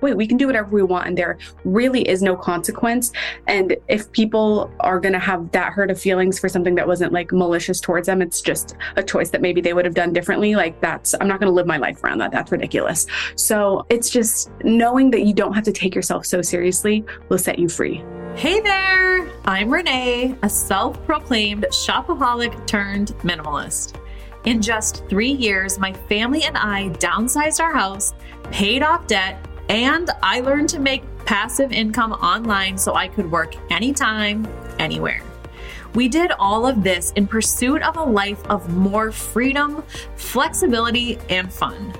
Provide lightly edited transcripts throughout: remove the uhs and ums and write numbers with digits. wait, we can do whatever we want and there really is no consequence. And if people are going to have that hurt of feelings for something that wasn't like malicious towards them, it's just a choice that maybe they would have done differently. Like that's, I'm not going to live my life around that. That's ridiculous. So it's just knowing that you don't have to take yourself so seriously will set you free. Hey there, I'm Renee, a self-proclaimed shopaholic turned minimalist. In just 3 years, my family and I downsized our house, paid off debt, and I learned to make passive income online so I could work anytime, anywhere. We did all of this in pursuit of a life of more freedom, flexibility, and fun.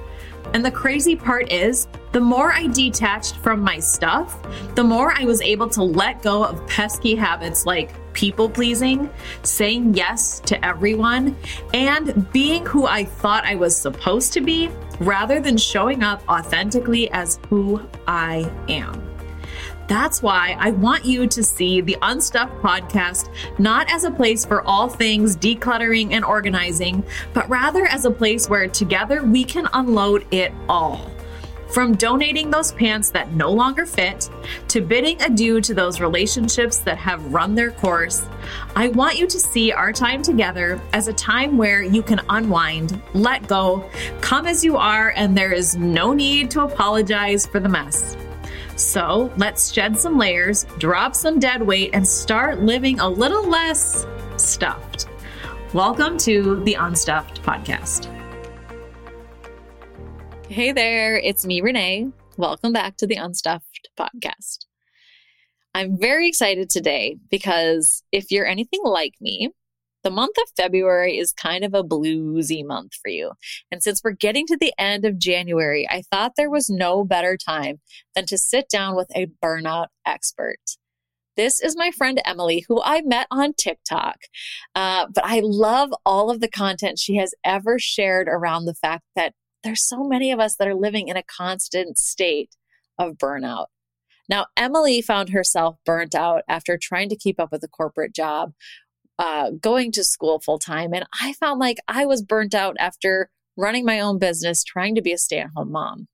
And the crazy part is, the more I detached from my stuff, the more I was able to let go of pesky habits like people-pleasing, saying yes to everyone, and being who I thought I was supposed to be, rather than showing up authentically as who I am. That's why I want you to see the Unstuffed podcast not as a place for all things decluttering and organizing, but rather as a place where together we can unload it all. From donating those pants that no longer fit, to bidding adieu to those relationships that have run their course, I want you to see our time together as a time where you can unwind, let go, come as you are, and there is no need to apologize for the mess. So let's shed some layers, drop some dead weight, and start living a little less stuffed. Welcome to the Unstuffed Podcast. Hey there, it's me, Renee. Welcome back to the Unstuffed Podcast. I'm very excited today because if you're anything like me, the month of February is kind of a bluesy month for you. And since we're getting to the end of January, I thought there was no better time than to sit down with a burnout expert. This is my friend Emily, who I met on TikTok, but I love all of the content she has ever shared around the fact that there's so many of us that are living in a constant state of burnout. Now, Emily found herself burnt out after trying to keep up with a corporate job, going to school full time. And I found like I was burnt out after running my own business, trying to be a stay-at-home mom.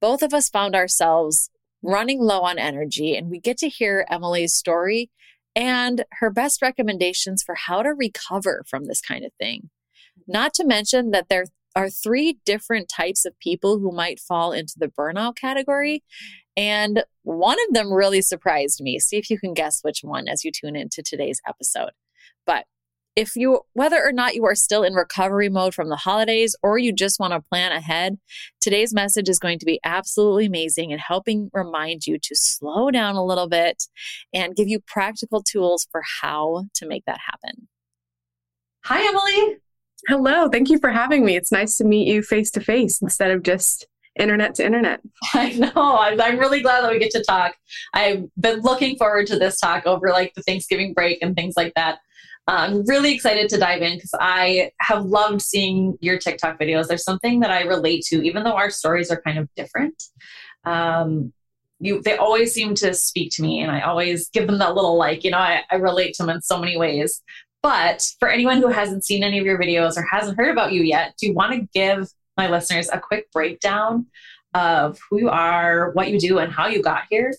Both of us found ourselves running low on energy, and we get to hear Emily's story and her best recommendations for how to recover from this kind of thing. Not to mention that there are three different types of people who might fall into the burnout category. And one of them really surprised me. See if you can guess which one as you tune into today's episode. But if you, whether or not you are still in recovery mode from the holidays, or you just want to plan ahead, today's message is going to be absolutely amazing and helping remind you to slow down a little bit and give you practical tools for how to make that happen. Hi, Emily. Hello. Thank you for having me. It's nice to meet you face to face instead of just internet to internet. I know. I'm really glad that we get to talk. I've been looking forward to this talk over like the Thanksgiving break and things like that. I'm really excited to dive in because I have loved seeing your TikTok videos. There's something that I relate to, even though our stories are kind of different. They always seem to speak to me, and I always give them that little like, you know, I relate to them in so many ways. But for anyone who hasn't seen any of your videos or hasn't heard about you yet, do you want to give my listeners a quick breakdown of who you are, what you do, and how you got here?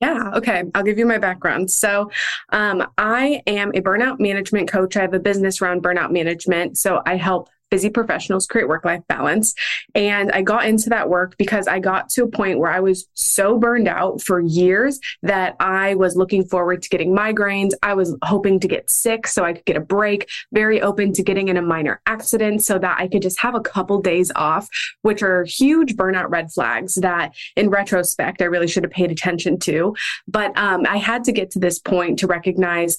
Yeah. Okay. I'll give you my background. So I am a burnout management coach. I have a business around burnout management. So I help busy professionals create work-life balance. And I got into that work because I got to a point where I was so burned out for years that I was looking forward to getting migraines. I was hoping to get sick so I could get a break, very open to getting in a minor accident so that I could just have a couple days off, which are huge burnout red flags that in retrospect, I really should have paid attention to. But I had to get to this point to recognize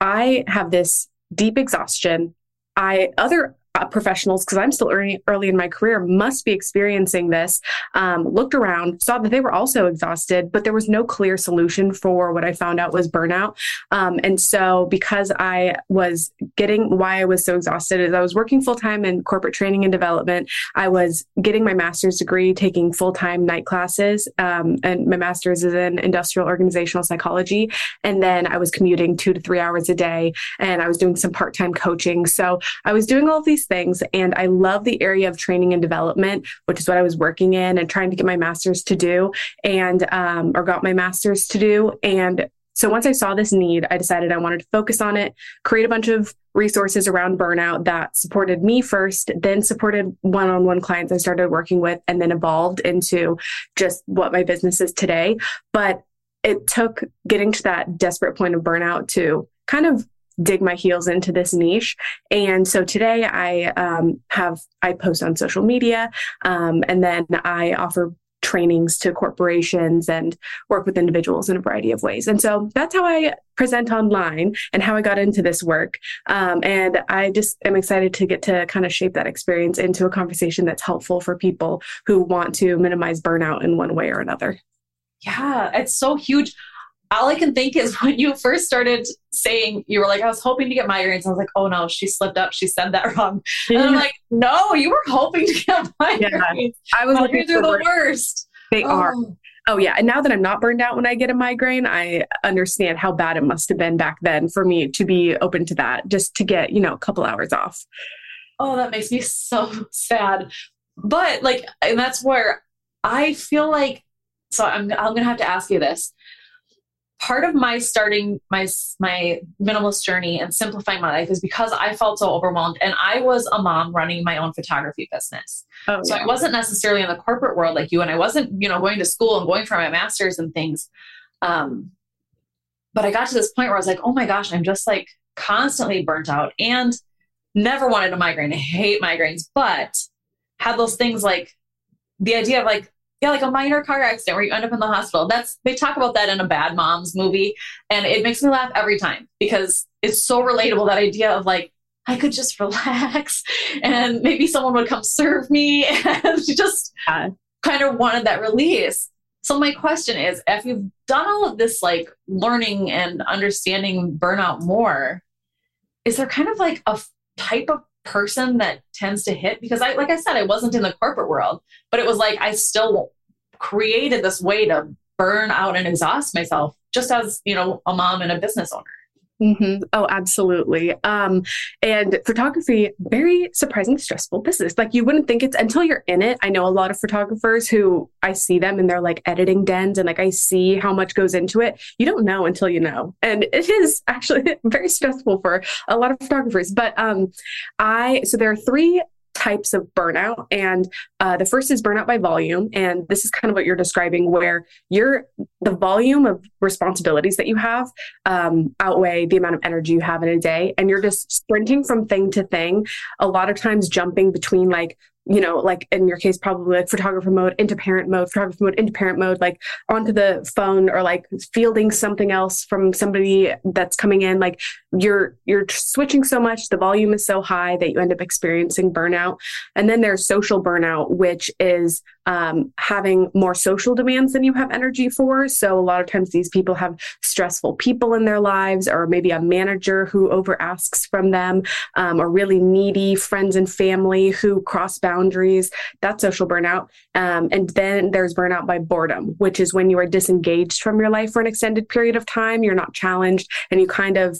I have this deep exhaustion. Other professionals, because I'm still early in my career, must be experiencing this, looked around, saw that they were also exhausted, but there was no clear solution for what I found out was burnout. And so because I was getting why I was so exhausted is I was working full-time in corporate training and development. I was getting my master's degree, taking full-time night classes, and my master's is in industrial organizational psychology. And then I was commuting 2 to 3 hours a day, and I was doing some part-time coaching. So I was doing all of these these things. And I love the area of training and development, which is what I was working in and trying to get my master's to do, and or got my master's to do. And so once I saw this need, I decided I wanted to focus on it, create a bunch of resources around burnout that supported me first, then supported one-on-one clients I started working with, and then evolved into just what my business is today. But it took getting to that desperate point of burnout to kind of dig my heels into this niche. And so today I post on social media, and then I offer trainings to corporations and work with individuals in a variety of ways. And so that's how I present online and how I got into this work. And I just am excited to get to kind of shape that experience into a conversation that's helpful for people who want to minimize burnout in one way or another. Yeah, it's so huge. All I can think is when you first started saying, you were like, I was hoping to get migraines. I was like, oh no, she slipped up. She said that wrong. And yeah. I'm like, no, you were hoping to get migraines. Yeah. I was looking through the worst. They are. Oh yeah. And now that I'm not burned out when I get a migraine, I understand how bad it must've been back then for me to be open to that, just to get, a couple hours off. Oh, that makes me so sad. But and that's where I feel like, so I'm going to have to ask you this. Part of my starting my minimalist journey and simplifying my life is because I felt so overwhelmed, and I was a mom running my own photography business. Oh, so yeah. I wasn't necessarily in the corporate world like you, and I wasn't, going to school and going for my master's and things. But I got to this point where I was like, oh my gosh, I'm just constantly burnt out and never wanted a migraine. I hate migraines, but had those things the idea of a minor car accident where you end up in the hospital. They talk about that in a Bad Moms movie. And it makes me laugh every time because it's so relatable, that idea of I could just relax and maybe someone would come serve me, and just kind of wanted that release. So my question is, if you've done all of this, learning and understanding burnout more, is there kind of a type of person that tends to hit? Because I, like I said, I wasn't in the corporate world, but it was I still created this way to burn out and exhaust myself just as, a mom and a business owner. Mm-hmm. Oh, absolutely. And photography, very surprisingly stressful business. You wouldn't think it's until you're in it. I know a lot of photographers who I see them and they're editing dens, and I see how much goes into it. You don't know until you know. And it is actually very stressful for a lot of photographers. But so there are three types of burnout. And the first is burnout by volume. And this is kind of what you're describing, where the volume of responsibilities that you have outweigh the amount of energy you have in a day. And you're just sprinting from thing to thing, a lot of times jumping between in your case, probably photographer mode into parent mode, photographer mode into parent mode, onto the phone, or fielding something else from somebody that's coming in. You're switching so much, the volume is so high that you end up experiencing burnout. And then there's social burnout, which is having more social demands than you have energy for. So a lot of times these people have stressful people in their lives, or maybe a manager who over asks from them, or really needy friends and family who cross boundaries. That's social burnout. And then there's burnout by boredom, which is when you are disengaged from your life for an extended period of time. You're not challenged, and you kind of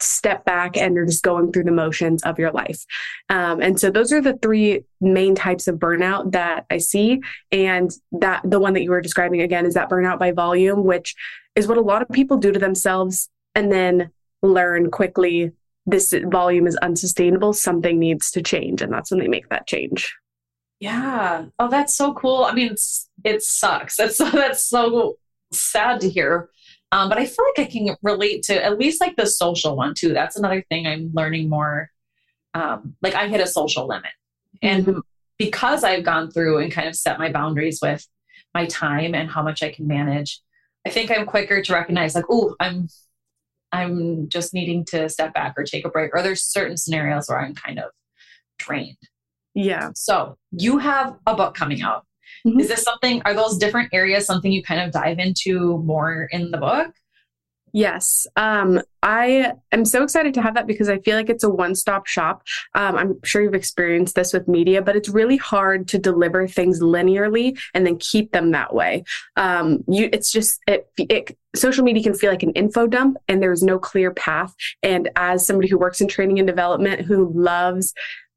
step back, and you're just going through the motions of your life. And so those are the three main types of burnout that I see. And that the one that you were describing again is that burnout by volume, which is what a lot of people do to themselves and then learn quickly, this volume is unsustainable. Something needs to change. And that's when they make that change. Yeah. Oh, that's so cool. I mean, it sucks. That's so sad to hear. But I feel I can relate to at least the social one too. That's another thing I'm learning more. I hit a social limit, and mm-hmm. because I've gone through and kind of set my boundaries with my time and how much I can manage, I think I'm quicker to recognize I'm just needing to step back or take a break, or there's certain scenarios where I'm kind of drained. Yeah. So you have a book coming out. Mm-hmm. Is this something, are those different areas something you kind of dive into more in the book? Yes. I am so excited to have that because I feel like it's a one-stop shop. I'm sure you've experienced this with media, but it's really hard to deliver things linearly and then keep them that way. Social media can feel like an info dump and there's no clear path. And as somebody who works in training and development, who loves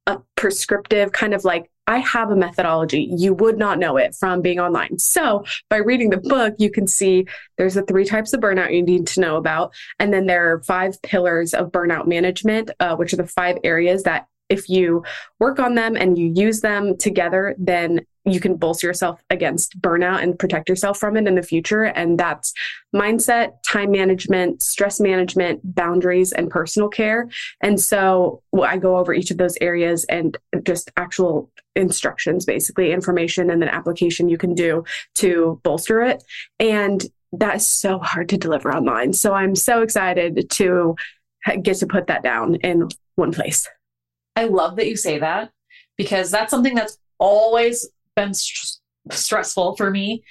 a prescriptive kind of like, I have a methodology. You would not know it from being online. So by reading the book, you can see there's the 3 types of burnout you need to know about. And then there are 5 pillars of burnout management, which are the 5 areas that if you work on them and you use them together, then you can bolster yourself against burnout and protect yourself from it in the future. And that's mindset, time management, stress management, boundaries, and personal care. And so I go over each of those areas and just actual instructions, basically information and then application you can do to bolster it. And that is so hard to deliver online. So I'm so excited to get to put that down in one place. I love that you say that because that's something that's always been stressful for me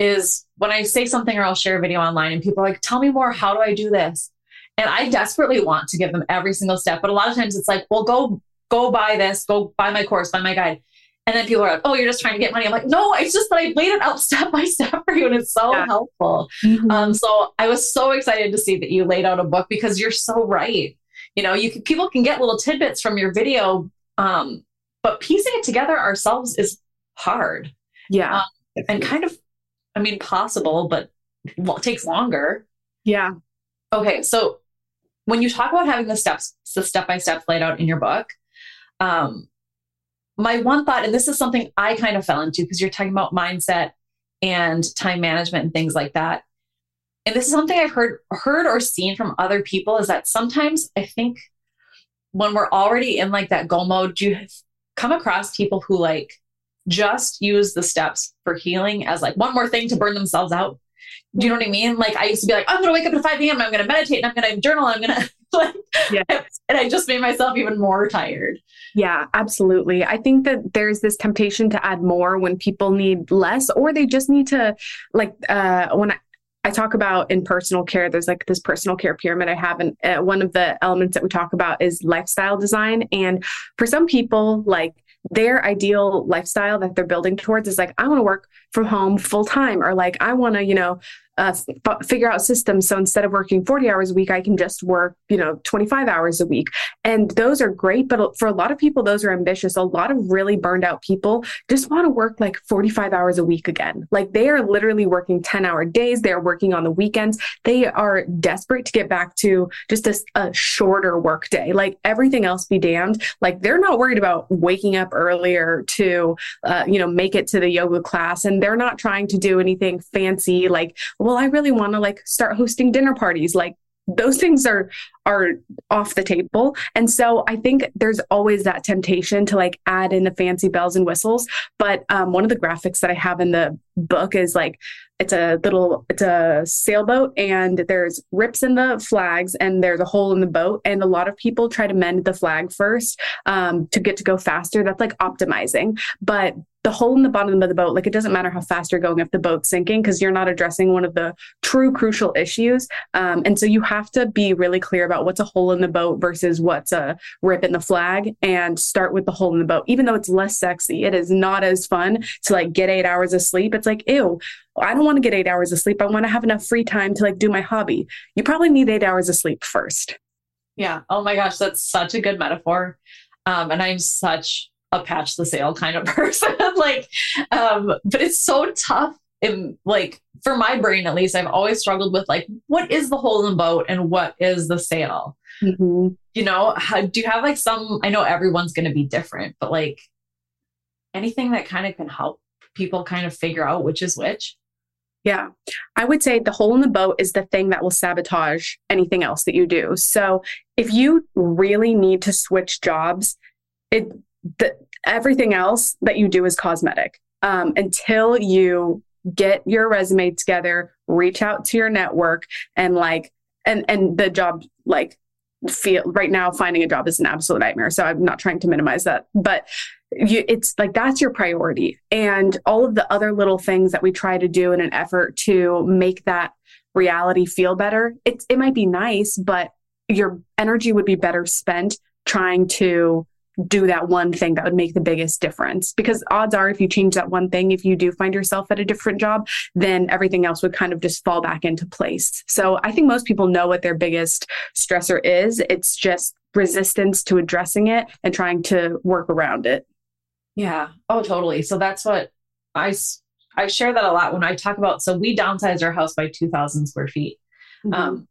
is when I say something or I'll share a video online and people are like, tell me more, how do I do this? And I desperately want to give them every single step. But a lot of times it's like, well, go buy this, go buy my course, buy my guide. And then people are like, oh, you're just trying to get money. I'm like, no, it's just that I laid it out step by step for you. And it's so helpful. Mm-hmm. So I was so excited to see that you laid out a book because you're so right. You know, people can get little tidbits from your video, but piecing it together ourselves is hard. Yeah. And kind of, I mean, possible, but it takes longer. Yeah. Okay. So when you talk about having the step-by-step laid out in your book, my one thought, and this is something I kind of fell into because you're talking about mindset and time management and things like that. And this is something I've heard or seen from other people is that sometimes I think when we're already in like that goal mode, you come across people who like just use the steps for healing as like one more thing to burn themselves out. Do you know what I mean? Like I used to be like, I'm going to wake up at 5 a.m. and I'm going to meditate and I'm going to journal. And I'm going to like, and I just made myself even more tired. Yeah, absolutely. I think that there's this temptation to add more when people need less, or they just need to like, when I talk about in personal care, there's like this personal care pyramid I have. And one of the elements that we talk about is lifestyle design. And for some people, like their ideal lifestyle that they're building towards is like, I want to work from home full time, or like, I want to, you know, figure out systems. So instead of working 40 hours a week, I can just work, you know, 25 hours a week. And those are great. But for a lot of people, those are ambitious. A lot of really burned out people just want to work like 45 hours a week again. Like they are literally working 10-hour days. They're working on the weekends. They are desperate to get back to just a shorter work day, like everything else be damned. Like they're not worried about waking up earlier to, make it to the yoga class. And they're not trying to do anything fancy. Like, well, I really want to like start hosting dinner parties. Like those things are off the table. And so I think there's always that temptation to like add in the fancy bells and whistles. But one of the graphics that I have in the book is like, it's a sailboat and there's rips in the flags and there's a hole in the boat. And a lot of people try to mend the flag first to get to go faster. That's like optimizing. But the hole in the bottom of the boat, like it doesn't matter how fast you're going if the boat's sinking because you're not addressing one of the true crucial issues. And so you have to be really clear about what's a hole in the boat versus what's a rip in the flag and start with the hole in the boat. Even though it's less sexy, it is not as fun to like get 8 hours of sleep. It's like, ew, I don't want to get 8 hours of sleep. I want to have enough free time to like do my hobby. You probably need 8 hours of sleep first. Yeah. Oh my gosh. That's such a good metaphor. And I'm such a patch the sail kind of person. But it's so tough. And like for my brain, at least I've always struggled with like, what is the hole in the boat and what is the sail? Mm-hmm. You know, do you have like some, I know everyone's going to be different, but like anything that kind of can help people kind of figure out which is which? Yeah. I would say the hole in the boat is the thing that will sabotage anything else that you do. So if you really need to switch jobs, everything else that you do is cosmetic until you get your resume together, reach out to your network and like, and the job, like feel right now, finding a job is an absolute nightmare. So I'm not trying to minimize that, but it's like, that's your priority. And all of the other little things that we try to do in an effort to make that reality feel better. It might be nice, but your energy would be better spent trying to do that one thing that would make the biggest difference. Because odds are, if you change that one thing, if you do find yourself at a different job, then everything else would kind of just fall back into place. So I think most people know what their biggest stressor is. It's just resistance to addressing it and trying to work around it. Yeah. Oh, totally. So that's what I share that a lot when I talk about, so we downsized our house by 2,000 square feet. Mm-hmm.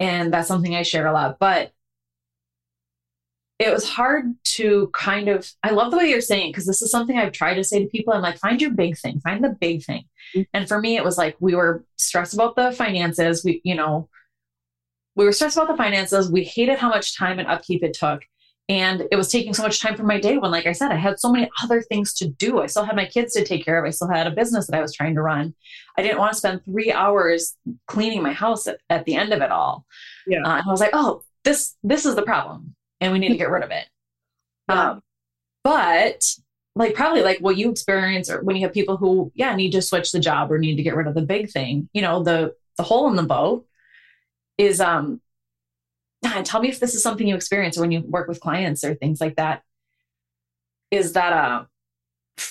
And that's something I share a lot, but it was hard to kind of, I love the way you're saying it, because this is something I've tried to say to people. I'm like, find your big thing, find the big thing. Mm-hmm. And for me, it was like, we were stressed about the finances. We were stressed about the finances. We hated how much time and upkeep it took. And it was taking so much time from my day when, like I said, I had so many other things to do. I still had my kids to take care of. I still had a business that I was trying to run. I didn't want to spend 3 hours cleaning my house at the end of it all. Yeah. And I was like, oh, this is the problem. And we need to get rid of it. Yeah. But like, probably like what you experience, or when you have people who, need to switch the job or need to get rid of the big thing, the hole in the boat is, tell me if this is something you experience, or when you work with clients or things like that, is that,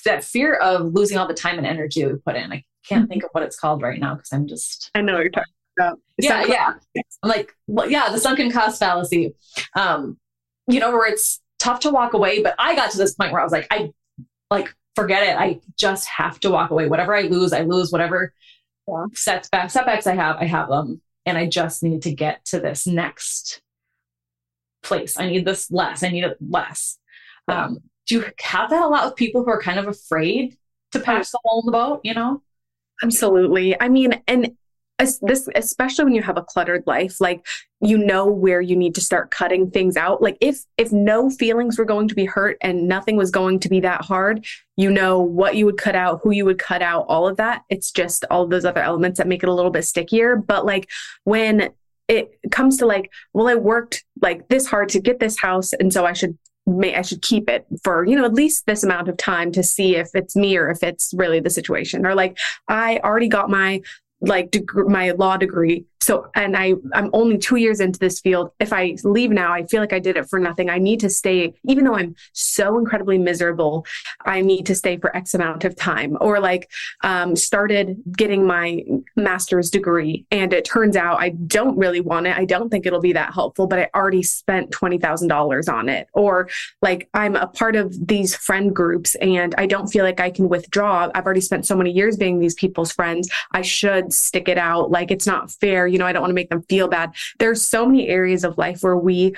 that fear of losing all the time and energy that we put in. I can't think of what it's called right now, 'cause I know what you're talking about. I'm like, well, the sunken cost fallacy, where it's tough to walk away. But I got to this point where I was like, forget it. I just have to walk away. Whatever I lose whatever setbacks I have them. And I just need to get to this next place. I need this less. I need it less. Yeah. Do you have that a lot with people who are kind of afraid to pass the hole in the boat, Absolutely. I mean, and this, especially when you have a cluttered life, like, where you need to start cutting things out. Like if no feelings were going to be hurt and nothing was going to be that hard, what you would cut out, who you would cut out, all of that. It's just all those other elements that make it a little bit stickier. But like when it comes to like, well, I worked like this hard to get this house, and so I should keep it for, at least this amount of time to see if it's me or if it's really the situation. Or like, I already got my law degree. So, and I'm only 2 years into this field. If I leave now, I feel like I did it for nothing. I need to stay, even though I'm so incredibly miserable, I need to stay for X amount of time. Or like, started getting my master's degree, and it turns out I don't really want it. I don't think it'll be that helpful, but I already spent $20,000 on it. Or like, I'm a part of these friend groups and I don't feel like I can withdraw. I've already spent so many years being these people's friends. I should stick it out. Like, it's not fair. I don't want to make them feel bad. There's so many areas of life where we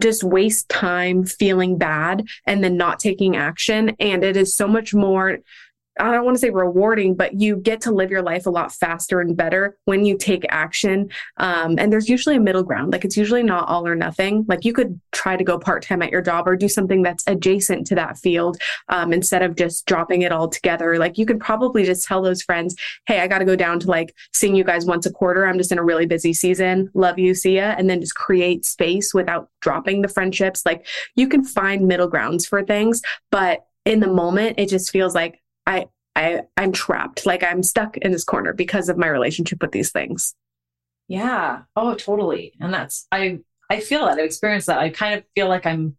just waste time feeling bad and then not taking action. And it is so much more, I don't want to say rewarding, but you get to live your life a lot faster and better when you take action. And there's usually a middle ground. Like, it's usually not all or nothing. Like, you could try to go part-time at your job or do something that's adjacent to that field, instead of just dropping it all together. Like, you could probably just tell those friends, hey, I got to go down to like seeing you guys once a quarter. I'm just in a really busy season. Love you. See ya. And then just create space without dropping the friendships. Like, you can find middle grounds for things, but in the moment, it just feels like, I'm trapped. Like, I'm stuck in this corner because of my relationship with these things. Yeah. Oh, totally. And that's, I feel that. I've experienced that. I kind of feel like I'm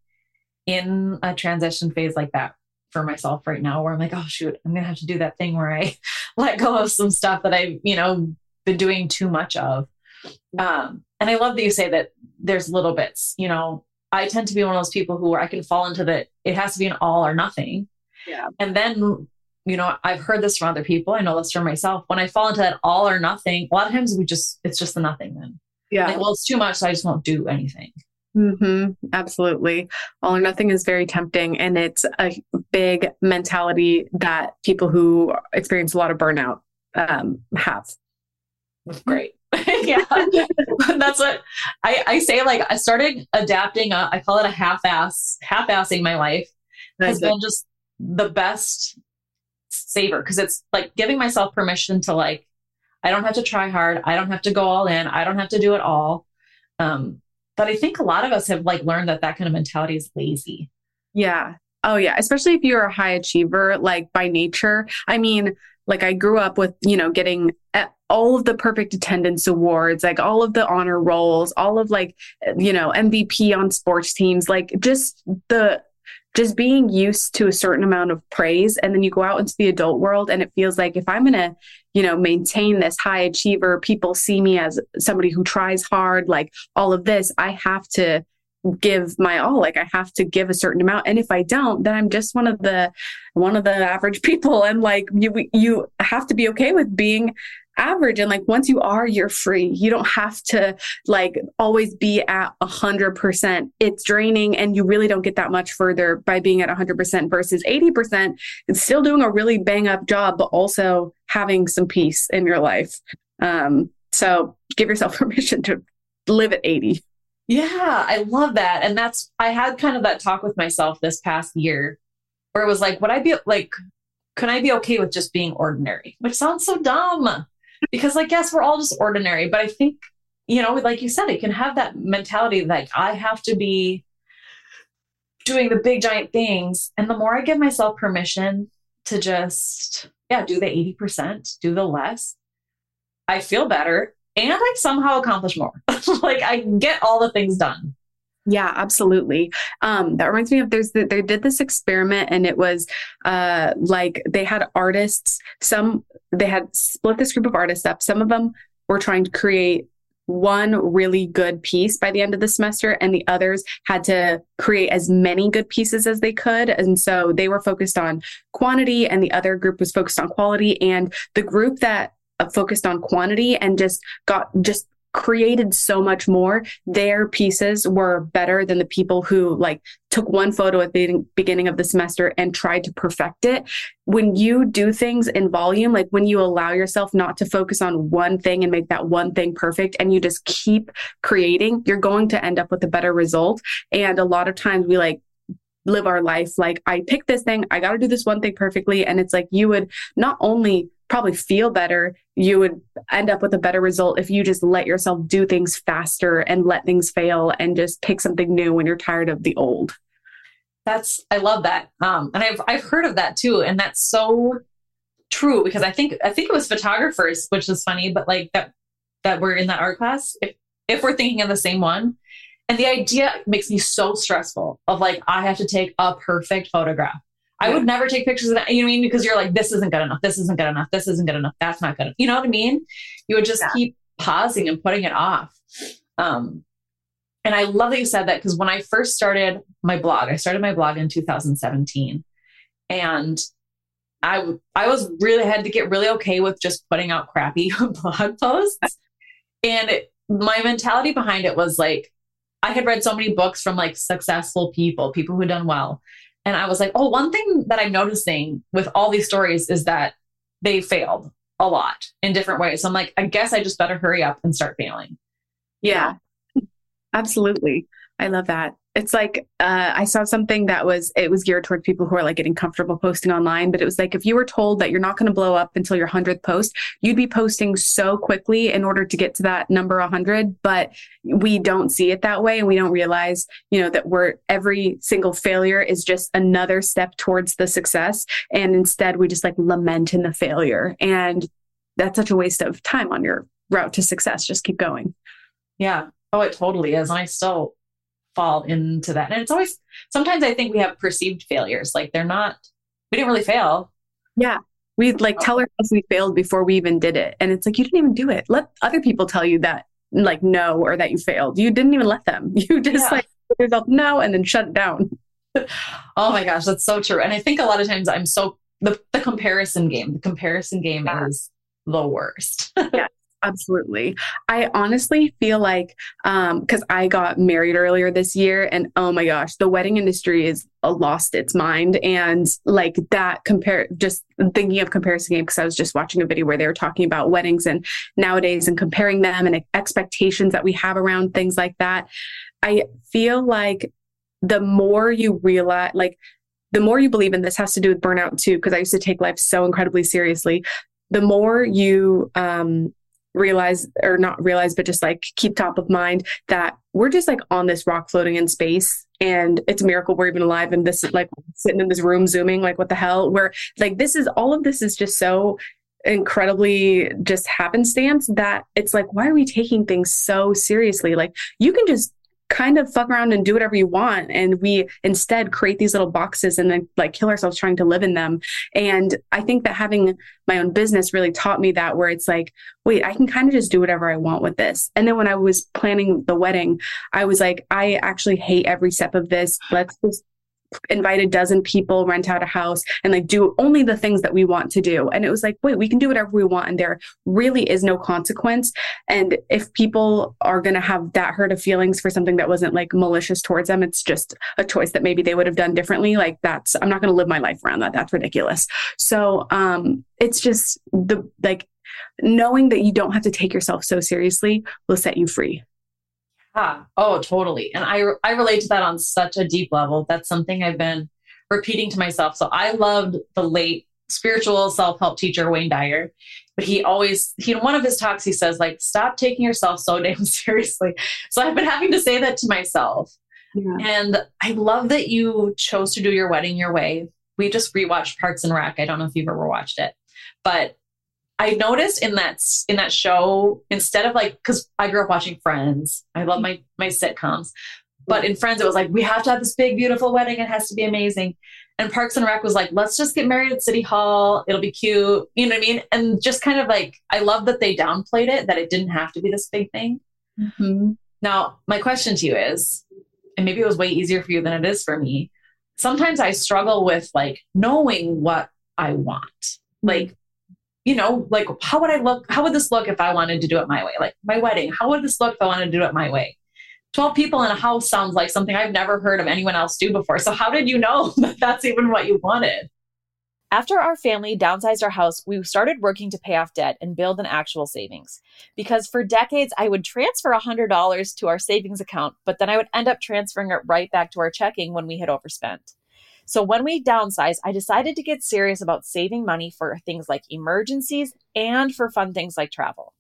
in a transition phase like that for myself right now, where I'm like, oh shoot, I'm going to have to do that thing where I let go of some stuff that I've, been doing too much of. And I love that you say that there's little bits, I tend to be one of those people who I can fall into that. It has to be an all or nothing. Yeah. And then, I've heard this from other people. I know this from myself. When I fall into that all or nothing, a lot of times it's just the nothing then. Yeah. Like, well, it's too much, so I just won't do anything. Mm-hmm. Absolutely. All or nothing is very tempting. And it's a big mentality that people who experience a lot of burnout, have. Great. Yeah. That's what I say. Like, I started adapting, I call it a half-assing my life. Has been just the best saver. 'Cause it's like giving myself permission to like, I don't have to try hard. I don't have to go all in. I don't have to do it all. But I think a lot of us have like learned that kind of mentality is lazy. Yeah. Oh yeah. Especially if you're a high achiever, like by nature. I mean, Like I grew up with, you know, getting all of the perfect attendance awards, like all of the honor rolls, all of like, you know, MVP on sports teams, like just being used to a certain amount of praise. And then you go out into the adult world and it feels like if I'm going to, you know, maintain this high achiever, people see me as somebody who tries hard, like all of this, I have to give my all, like I have to give a certain amount. And if I don't, then I'm just one of the average people. And like, you have to be okay with being average. And like, once you are, you're free. You don't have to like always be at 100%. It's draining. And you really don't get that much further by being at 100% versus 80%. It's still doing a really bang up job, but also having some peace in your life. So give yourself permission to live at 80. Yeah, I love that. And I had kind of that talk with myself this past year where it was like, can I be okay with just being ordinary? Which sounds so dumb because like, yes, we're all just ordinary, but I think, you know, like you said, it can have that mentality, like I have to be doing the big giant things. And the more I give myself permission to just, do the 80%, do the less, I feel better. And I somehow accomplish more. Like I get all the things done. Yeah, absolutely. That reminds me of they did this experiment and it was like they had artists. They had split this group of artists up. Some of them were trying to create one really good piece by the end of the semester and the others had to create as many good pieces as they could. And so they were focused on quantity and the other group was focused on quality. And the group that focused on quantity and just created so much more, their pieces were better than the people who like took one photo at the beginning of the semester and tried to perfect it. When you do things in volume, like when you allow yourself not to focus on one thing and make that one thing perfect and you just keep creating, you're going to end up with a better result. And a lot of times we like live our life like I picked this thing, I got to do this one thing perfectly. And it's like you would not only probably feel better, you would end up with a better result if you just let yourself do things faster and let things fail and just pick something new when you're tired of the old. I love that. And I've heard of that too. And that's so true because I think it was photographers, which is funny, but like that we're in that art class, if we're thinking of the same one. And the idea makes me so stressful of like, I have to take a perfect photograph. I would never take pictures of that, you know what I mean? Because you're like, this isn't good enough. This isn't good enough. This isn't good enough. That's not good enough. You know what I mean? You would just keep pausing and putting it off. And I love that you said that because when I first started my blog, I started my blog in 2017 and I had to get really okay with just putting out crappy blog posts. And my mentality behind it was like, I had read so many books from like successful people who had done well. And I was like, oh, one thing that I'm noticing with all these stories is that they failed a lot in different ways. So I'm like, I guess I just better hurry up and start failing. Yeah. Absolutely. I love that. It's like, I saw something it was geared towards people who are like getting comfortable posting online, but it was like, if you were told that you're not going to blow up until your 100th post, you'd be posting so quickly in order to get to that number 100. But we don't see it that way. And we don't realize, you know, that every single failure is just another step towards the success. And instead we just like lament in the failure. And that's such a waste of time on your route to success. Just keep going. Yeah. Oh, it totally is. And I still fall into that. And it's always, sometimes I think we have perceived failures. Like we didn't really fail. Yeah. We like tell ourselves we failed before we even did it. And it's like, you didn't even do it. Let other people tell you that like, no, or that you failed. You didn't even let them. You just like put yourself no, and then shut it down. Oh my gosh. That's so true. And I think a lot of times I'm the comparison game is the worst. Yeah. Absolutely. I honestly feel like, cause I got married earlier this year and oh my gosh, the wedding industry is lost its mind. And like that just thinking of comparison game, cause I was just watching a video where they were talking about weddings and nowadays and comparing them and expectations that we have around things like that. I feel like the more you realize, like the more you believe in this has to do with burnout too. Cause I used to take life so incredibly seriously. The more you, realize or not realize, but just like keep top of mind that we're just like on this rock floating in space and it's a miracle we're even alive. And this is like sitting in this room Zooming, like what the hell, where like this is all of this is just so incredibly just happenstance that it's like, why are we taking things so seriously? Like, you can just kind of fuck around and do whatever you want. And we instead create these little boxes and then like kill ourselves trying to live in them. And I think that having my own business really taught me that, where it's like, wait, I can kind of just do whatever I want with this. And then when I was planning the wedding, I was like, I actually hate every step of this. Let's just invite 12 people, rent out a house, and like do only the things that we want to do. And it was like, wait, we can do whatever we want. And there really is no consequence. And if people are going to have that hurt of feelings for something that wasn't like malicious towards them, it's just a choice that maybe they would have done differently. Like, that's, I'm not going to live my life around that. That's ridiculous. So, it's just the, like, knowing that you don't have to take yourself so seriously will set you free. Yeah. Oh, totally. And I relate to that on such a deep level. That's something I've been repeating to myself. So I loved the late spiritual self-help teacher, Wayne Dyer, but in one of his talks, he says, like, stop taking yourself so damn seriously. So I've been having to say that to myself. Yeah. And I love that you chose to do your wedding your way. We just rewatched Parks and Rec. I don't know if you've ever watched it, but I noticed in that show, instead of like, cause I grew up watching Friends. I love my sitcoms, but in Friends, it was like, we have to have this big, beautiful wedding. It has to be amazing. And Parks and Rec was like, let's just get married at City Hall. It'll be cute. You know what I mean? And just kind of like, I love that they downplayed it, that it didn't have to be this big thing. Mm-hmm. Now, my question to you is, and maybe it was way easier for you than it is for me. Sometimes I struggle with like knowing what I want. Like, you know, like, how would this look if I wanted to do it my way? Like my wedding, how would this look if I wanted to do it my way? 12 people in a house sounds like something I've never heard of anyone else do before. So how did you know that that's even what you wanted? After our family downsized our house, we started working to pay off debt and build an actual savings. Because for decades, I would transfer $100 to our savings account, but then I would end up transferring it right back to our checking when we had overspent. So when we downsized, I decided to get serious about saving money for things like emergencies and for fun things like travel.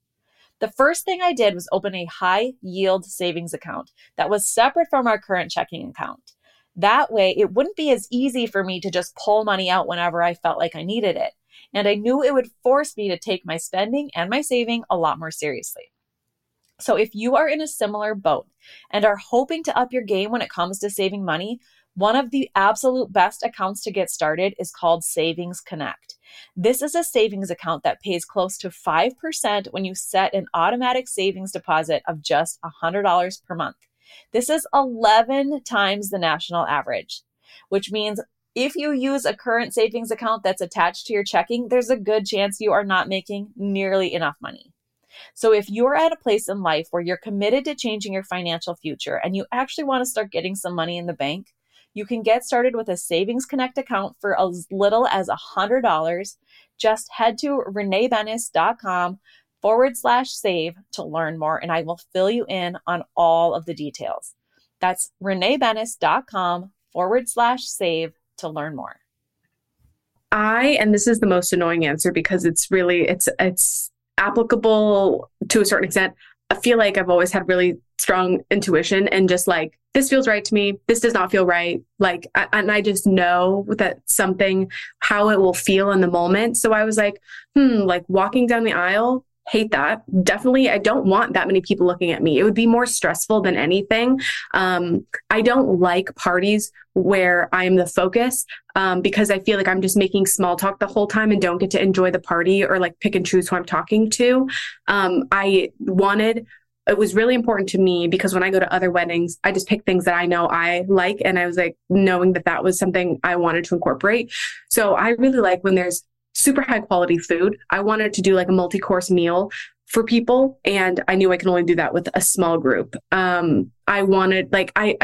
The first thing I did was open a high yield savings account that was separate from our current checking account. That way, it wouldn't be as easy for me to just pull money out whenever I felt like I needed it. And I knew it would force me to take my spending and my saving a lot more seriously. So if you are in a similar boat and are hoping to up your game when it comes to saving money, one of the absolute best accounts to get started is called Savings Connect. This is a savings account that pays close to 5% when you set an automatic savings deposit of just $100 per month. This is 11 times the national average, which means if you use a current savings account that's attached to your checking, there's a good chance you are not making nearly enough money. So if you're at a place in life where you're committed to changing your financial future and you actually want to start getting some money in the bank, you can get started with a Savings Connect account for as little as $100. Just head to reneebenes.com/save to learn more, and I will fill you in on all of the details. That's reneebenes.com/save to learn more. And this is the most annoying answer because it's applicable to a certain extent. I feel like I've always had really strong intuition and just like, this feels right to me. This does not feel right. Like, I just know that something, how it will feel in the moment. So I was like, like walking down the aisle, hate that. Definitely. I don't want that many people looking at me. It would be more stressful than anything. I don't like parties where I'm the focus, because I feel like I'm just making small talk the whole time and don't get to enjoy the party or like pick and choose who I'm talking to. It was really important to me because when I go to other weddings, I just pick things that I know I like. And I was like, knowing that that was something I wanted to incorporate. So I really like when there's super high quality food. I wanted to do like a multi-course meal for people. And I knew I could only do that with a small group. I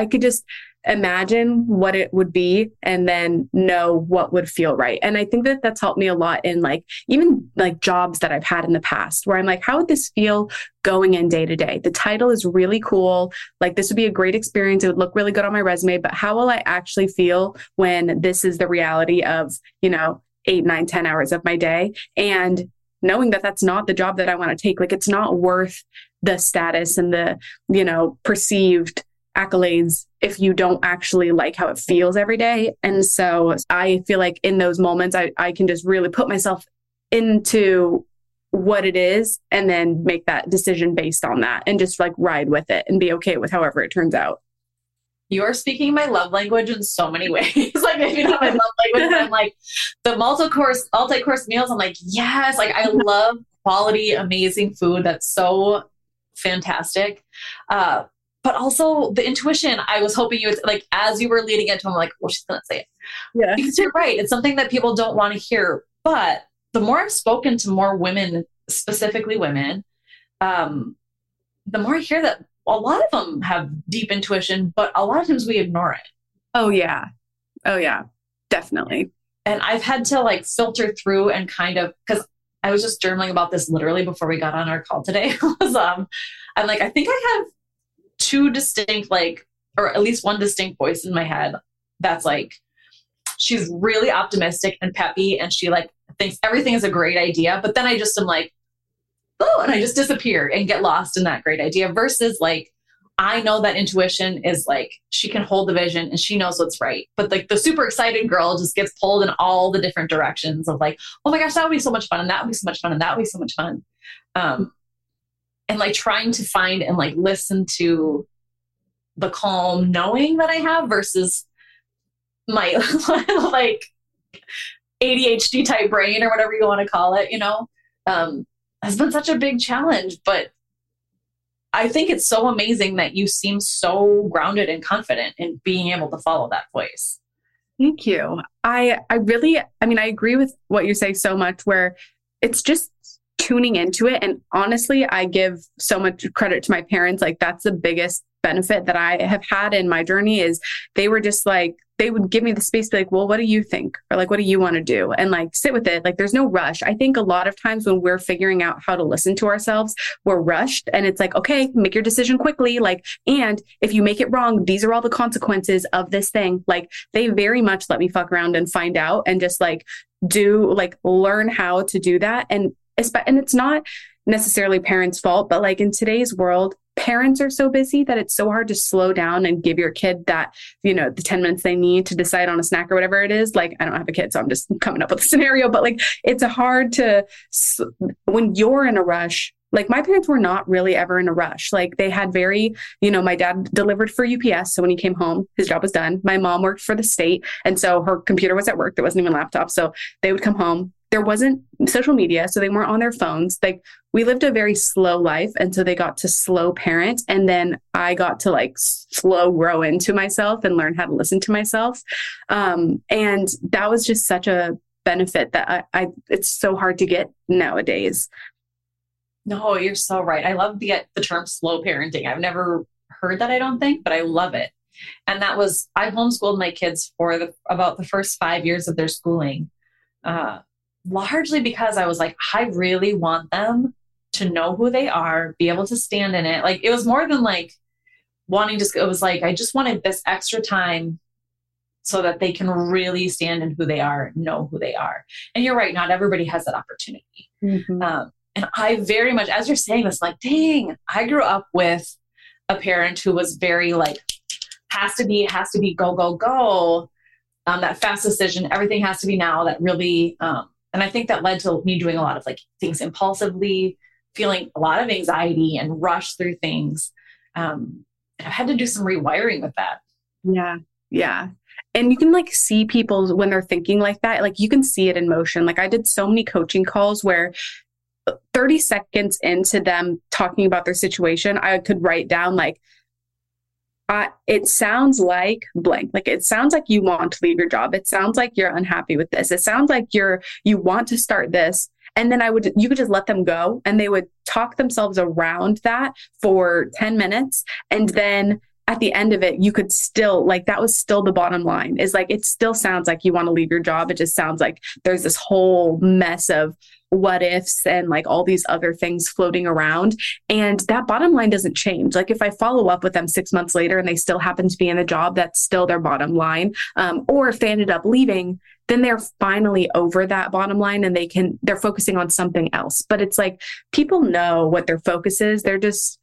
could just imagine what it would be and then know what would feel right. And I think that that's helped me a lot in like, even like jobs that I've had in the past where I'm like, how would this feel going in day to day? The title is really cool. Like this would be a great experience. It would look really good on my resume, but how will I actually feel when this is the reality of, 8, 9, 10 hours of my day? And knowing that that's not the job that I want to take, like it's not worth the status and the, perceived accolades if you don't actually like how it feels every day. And so I feel like in those moments, I can just really put myself into what it is and then make that decision based on that and just like ride with it and be okay with however it turns out. You are speaking my love language in so many ways. Like, if you know my love language, I'm like the multi-course meals. I'm like, yes, like I love quality, amazing food. That's so fantastic. But also the intuition, I was hoping you would, like, as you were leading into, I'm like, well, she's going to say it. Yeah. Because you're right. It's something that people don't want to hear. But the more I've spoken to more women, specifically women, the more I hear that a lot of them have deep intuition, but a lot of times we ignore it. Oh yeah. Oh yeah, definitely. And I've had to like filter through and kind of, cause I was just journaling about this literally before we got on our call today. Was, I'm like, I think I have two distinct, like, or at least one distinct voice in my head that's like, she's really optimistic and peppy and she like thinks everything is a great idea. But then I just am like, oh, and I just disappear and get lost in that great idea versus like, I know that intuition is like, she can hold the vision and she knows what's right. But like the super excited girl just gets pulled in all the different directions of like, oh my gosh, that would be so much fun. And that would be so much fun. And that would be so much fun. And like trying to find and like listen to the calm knowing that I have versus my like ADHD type brain or whatever you want to call it, you know, has been such a big challenge, but I think it's so amazing that you seem so grounded and confident in being able to follow that voice. Thank you. I mean, I agree with what you say so much, where it's just tuning into it. And honestly, I give so much credit to my parents. Like that's the biggest benefit that I have had in my journey is they were just like, they would give me the space to be like, well, what do you think? Or like, what do you want to do? And like, sit with it. Like, there's no rush. I think a lot of times when we're figuring out how to listen to ourselves, we're rushed and it's like, okay, make your decision quickly. Like, and if you make it wrong, these are all the consequences of this thing. Like they very much let me fuck around and find out and just like do like learn how to do that. And it's not necessarily parents' fault, but like in today's world, parents are so busy that it's so hard to slow down and give your kid that, you know, the 10 minutes they need to decide on a snack or whatever it is. Like, I don't have a kid, so I'm just coming up with a scenario, but like, it's hard to, when you're in a rush, like my parents were not really ever in a rush. Like they had very, you know, my dad delivered for UPS. So when he came home, his job was done. My mom worked for the state. And so her computer was at work. There wasn't even a laptop. So they would come home. There wasn't social media, so they weren't on their phones. Like we lived a very slow life. And so they got to slow parent. And then I got to like slow grow into myself and learn how to listen to myself. And that was just such a benefit that it's so hard to get nowadays. No, you're so right. I love the term slow parenting. I've never heard that, I don't think, but I love it. And that was, I homeschooled my kids for about the first 5 years of their schooling. Largely because I was like, I really want them to know who they are, be able to stand in it. Like it was more than like wanting to, it was like, I just wanted this extra time so that they can really stand in who they are, know who they are. And you're right. Not everybody has that opportunity. Mm-hmm. And I very much, as you're saying this, like, dang, I grew up with a parent who was very like, has to be go, go, go. That fast decision, everything has to be now. That really, and I think that led to me doing a lot of like things impulsively, feeling a lot of anxiety and rush through things. I had to do some rewiring with that. Yeah. Yeah. And you can like see people when they're thinking like that, like you can see it in motion. Like I did so many coaching calls where 30 seconds into them talking about their situation, I could write down like, it sounds like blank. Like it sounds like you want to leave your job. It sounds like you're unhappy with this. It sounds like you want to start this. And then you could just let them go and they would talk themselves around that for 10 minutes. And then at the end of it, you could still like, that was still the bottom line is like, it still sounds like you want to leave your job. It just sounds like there's this whole mess of what ifs and like all these other things floating around. And that bottom line doesn't change. Like if I follow up with them 6 months later and they still happen to be in the job, that's still their bottom line. Or if they ended up leaving, then they're finally over that bottom line and they're focusing on something else. But it's like, people know what their focus is. There's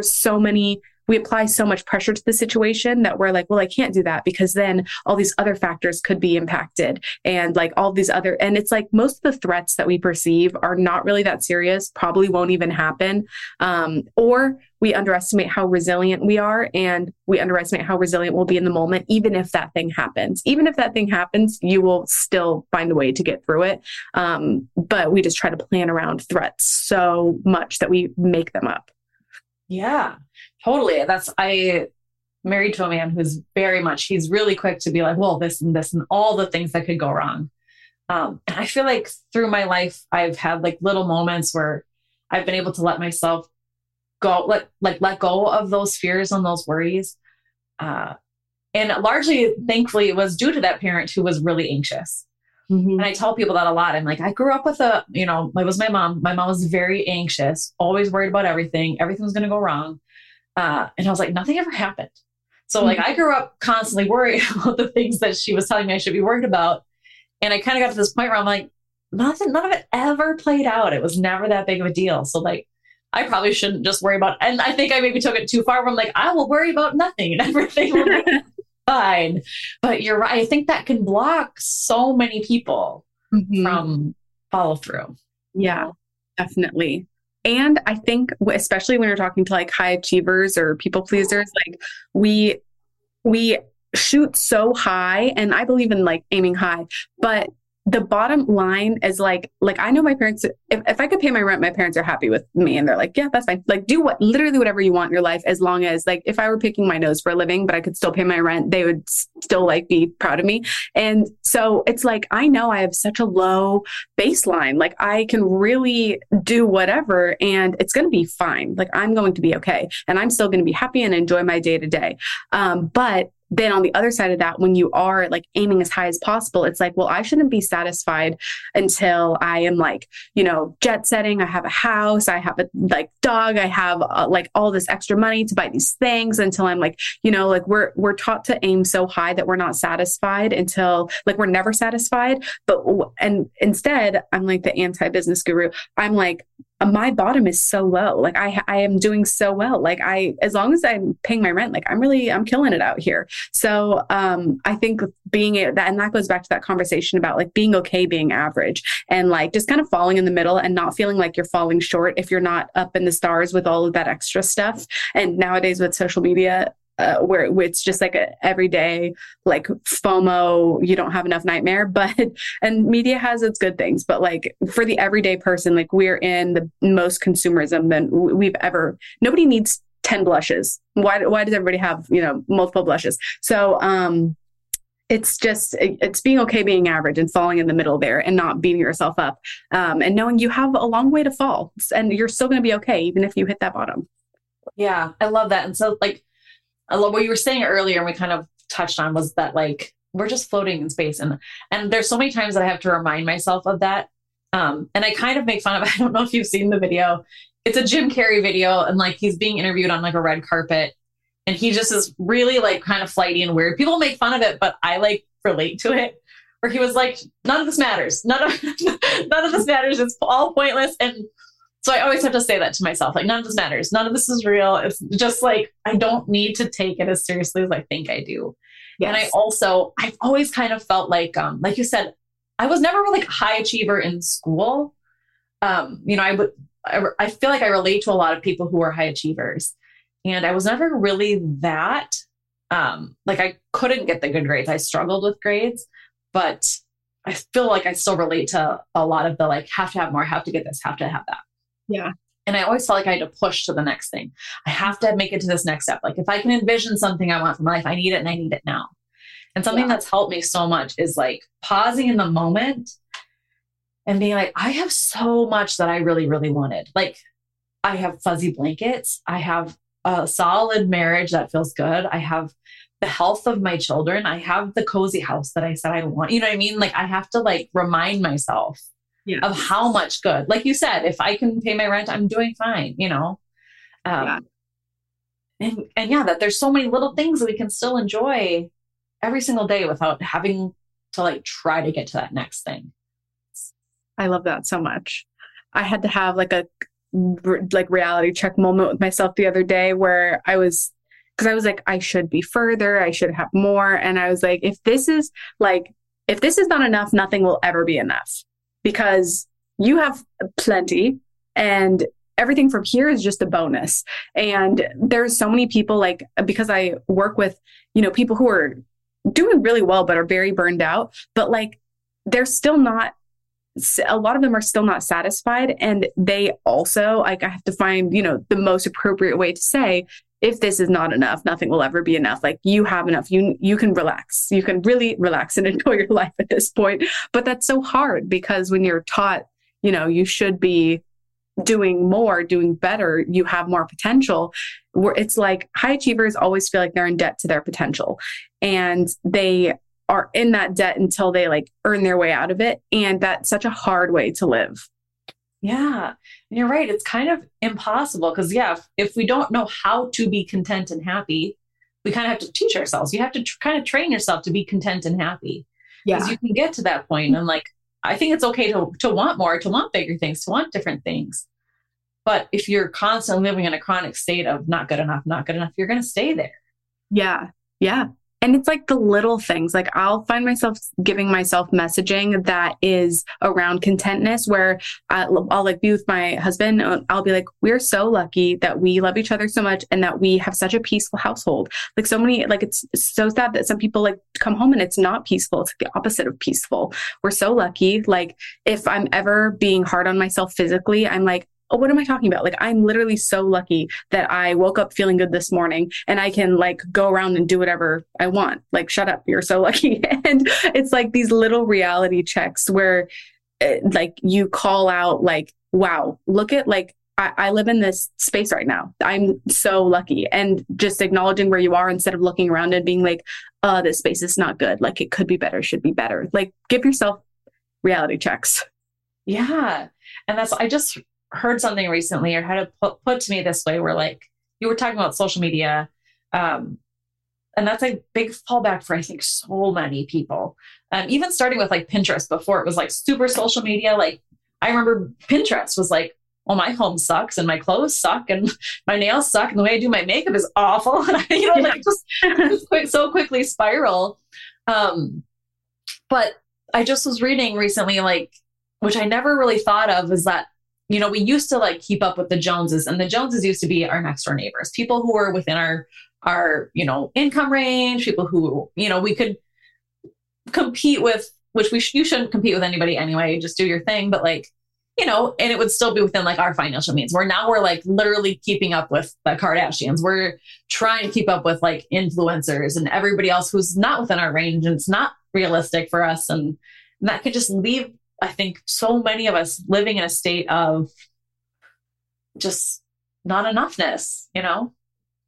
so many we apply so much pressure to the situation that we're like, well, I can't do that because then all these other factors could be impacted. And like all these other, and it's like most of the threats that we perceive are not really that serious, probably won't even happen. Or we underestimate how resilient we are, and we underestimate how resilient we'll be in the moment. Even if that thing happens, you will still find a way to get through it. But we just try to plan around threats so much that we make them up. Yeah, totally. I'm married to a man who's he's really quick to be like, well, this and all the things that could go wrong. And I feel like through my life, I've had like little moments where I've been able to let myself go, let go of those fears and those worries. And largely, thankfully, it was due to that parent who was really anxious. Mm-hmm. And I tell people that a lot. I'm like, I grew up with it was my mom. My mom was very anxious, always worried about everything. Everything was going to go wrong. And I was like, nothing ever happened. So like, I grew up constantly worried about the things that she was telling me I should be worried about. And I kind of got to this point where I'm like, none of it ever played out. It was never that big of a deal. So like, I probably shouldn't just worry about it. And I think I maybe took it too far where I'm like, I will worry about nothing and everything will be fine. But you're right. I think that can block so many people from follow through. Yeah, definitely. And I think especially when you're talking to like high achievers or people pleasers, like we shoot so high, and I believe in like aiming high, but the bottom line is like, I know my parents, if I could pay my rent, my parents are happy with me. And they're like, yeah, that's fine. Like do literally whatever you want in your life. As long as like, if I were picking my nose for a living, but I could still pay my rent, they would still like be proud of me. And so it's like, I know I have such a low baseline. Like I can really do whatever and it's going to be fine. Like I'm going to be okay. And I'm still going to be happy and enjoy my day to day. But then on the other side of that, when you are like aiming as high as possible, it's like, well, I shouldn't be satisfied until I am like, you know, jet setting. I have a house, I have a like dog, I have like all this extra money to buy these things until I'm like, you know, like we're taught to aim so high that we're not satisfied until like, we're never satisfied. And instead I'm like the anti-business guru. I'm like, my bottom is so low. Like I am doing so well. Like as long as I'm paying my rent, like I'm killing it out here. So, I think that goes back to that conversation about like being okay, being average, and like just kind of falling in the middle and not feeling like you're falling short if you're not up in the stars with all of that extra stuff. And nowadays with social media, where it's just like a everyday, like FOMO, you don't have enough nightmare, and media has its good things, but like for the everyday person, like we're in the most consumerism than we've ever, nobody needs 10 blushes. Why does everybody have, you know, multiple blushes? So, it's just, it's being okay, being average and falling in the middle there and not beating yourself up. And knowing you have a long way to fall and you're still going to be okay, even if you hit that bottom. Yeah. I love that. And so like, I love what you were saying earlier and we kind of touched on was that like, we're just floating in space. And there's so many times that I have to remind myself of that. And I kind of make fun of, I don't know if you've seen the video. It's a Jim Carrey video. And like, he's being interviewed on like a red carpet and he just is really like kind of flighty and weird. People make fun of it, but I like relate to it where he was like, none of this matters. None of this matters. It's all pointless. And so I always have to say that to myself, like none of this matters. None of this is real. It's just like, I don't need to take it as seriously as I think I do. Yes. And I've always kind of felt like you said, I was never really like a high achiever in school. You know, I feel like I relate to a lot of people who are high achievers and I was never really that, like I couldn't get the good grades. I struggled with grades, but I feel like I still relate to a lot of the like, have to have more, have to get this, have to have that. Yeah. And I always felt like I had to push to the next thing. I have to make it to this next step. Like if I can envision something I want from life, I need it and I need it now. And something that's helped me so much is like pausing in the moment and being like, I have so much that I really, really wanted. Like I have fuzzy blankets. I have a solid marriage that feels good. I have the health of my children. I have the cozy house that I said I want. You know what I mean? Like I have to like remind myself of how much good, like you said, if I can pay my rent, I'm doing fine, you know? That there's so many little things that we can still enjoy every single day without having to like, try to get to that next thing. I love that so much. I had to have like a reality check moment with myself the other day where I was because I was like, I should be further, I should have more. And I was like, if this is not enough, nothing will ever be enough because you have plenty and everything from here is just a bonus. And there's so many people because I work with, people who are doing really well, but are very burned out, but a lot of them are still not satisfied. And they also, I have to find, the most appropriate way to say, if this is not enough, nothing will ever be enough. Like you have enough, you can relax. You can really relax and enjoy your life at this point. But that's so hard because when you're taught, you should be doing more, doing better, you have more potential, where it's like high achievers always feel like they're in debt to their potential. And they are in that debt until they earn their way out of it. And that's such a hard way to live. Yeah. And you're right. It's kind of impossible because if we don't know how to be content and happy, we kind of have to teach ourselves. You have to kind of train yourself to be content and happy. Yeah. Because you can get to that point. And I think it's okay to want more, to want bigger things, to want different things. But if you're constantly living in a chronic state of not good enough, you're going to stay there. Yeah. Yeah. And it's the little things, I'll find myself giving myself messaging that is around contentness where I'll be with my husband. I'll be like, we're so lucky that we love each other so much and that we have such a peaceful household. So many, it's so sad that some people come home and it's not peaceful. It's the opposite of peaceful. We're so lucky. If I'm ever being hard on myself physically, I'm oh, what am I talking about? I'm literally so lucky that I woke up feeling good this morning and I can go around and do whatever I want. Shut up. You're so lucky. And it's these little reality checks where you call out wow, look at I live in this space right now. I'm so lucky. And just acknowledging where you are instead of looking around and being this space is not good. It could be better, should be better. Give yourself reality checks. Yeah. And that's, I just heard something recently or had it put to me this way where you were talking about social media. And that's a big fallback for, I think, so many people. Even starting with Pinterest before it was super social media. I remember Pinterest was well, my home sucks and my clothes suck and my nails suck. And the way I do my makeup is awful. And I, so quickly spiral. But I just was reading recently, which I never really thought of is that, we used to keep up with the Joneses, and the Joneses used to be our next door neighbors, people who were within our, income range, people who, we could compete with, which you shouldn't compete with anybody anyway, just do your thing. But and it would still be within our financial means where now we're literally keeping up with the Kardashians. We're trying to keep up with influencers and everybody else who's not within our range and it's not realistic for us. And that could just leave, I think, so many of us living in a state of just not enoughness,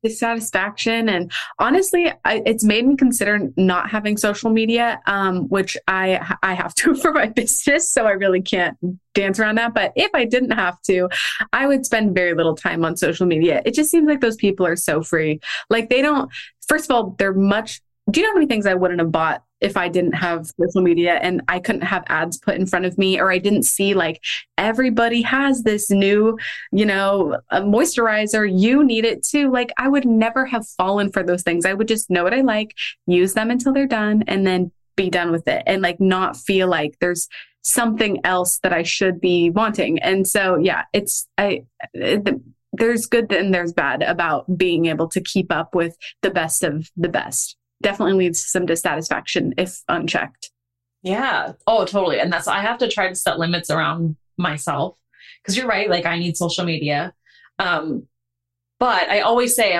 dissatisfaction. And honestly, it's made me consider not having social media, which I have to for my business. So I really can't dance around that. But if I didn't have to, I would spend very little time on social media. It just seems like those people are so free. They don't, first of all, do you know how many things I wouldn't have bought if I didn't have social media and I couldn't have ads put in front of me, or I didn't see everybody has this new, a moisturizer, you need it too. I would never have fallen for those things. I would just know what I use them until they're done and then be done with it and not feel there's something else that I should be wanting. And so, yeah, there's good and there's bad about being able to keep up with the best of the best. Definitely leads to some dissatisfaction if unchecked. Yeah. Oh, totally. And I have to try to set limits around myself because you're right. I need social media. But I always say,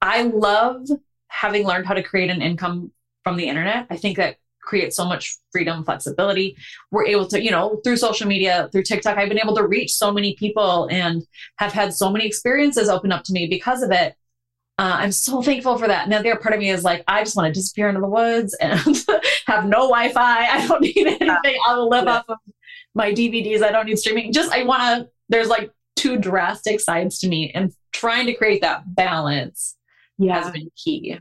I love having learned how to create an income from the internet. I think that creates so much freedom, flexibility. We're able to, through social media, through TikTok, I've been able to reach so many people and have had so many experiences open up to me because of it. I'm so thankful for that. Now, the other part of me is I just want to disappear into the woods and have no Wi-Fi. I don't need anything. I'll live off of my DVDs. I don't need streaming. There's two drastic sides to me, and trying to create that balance has been key.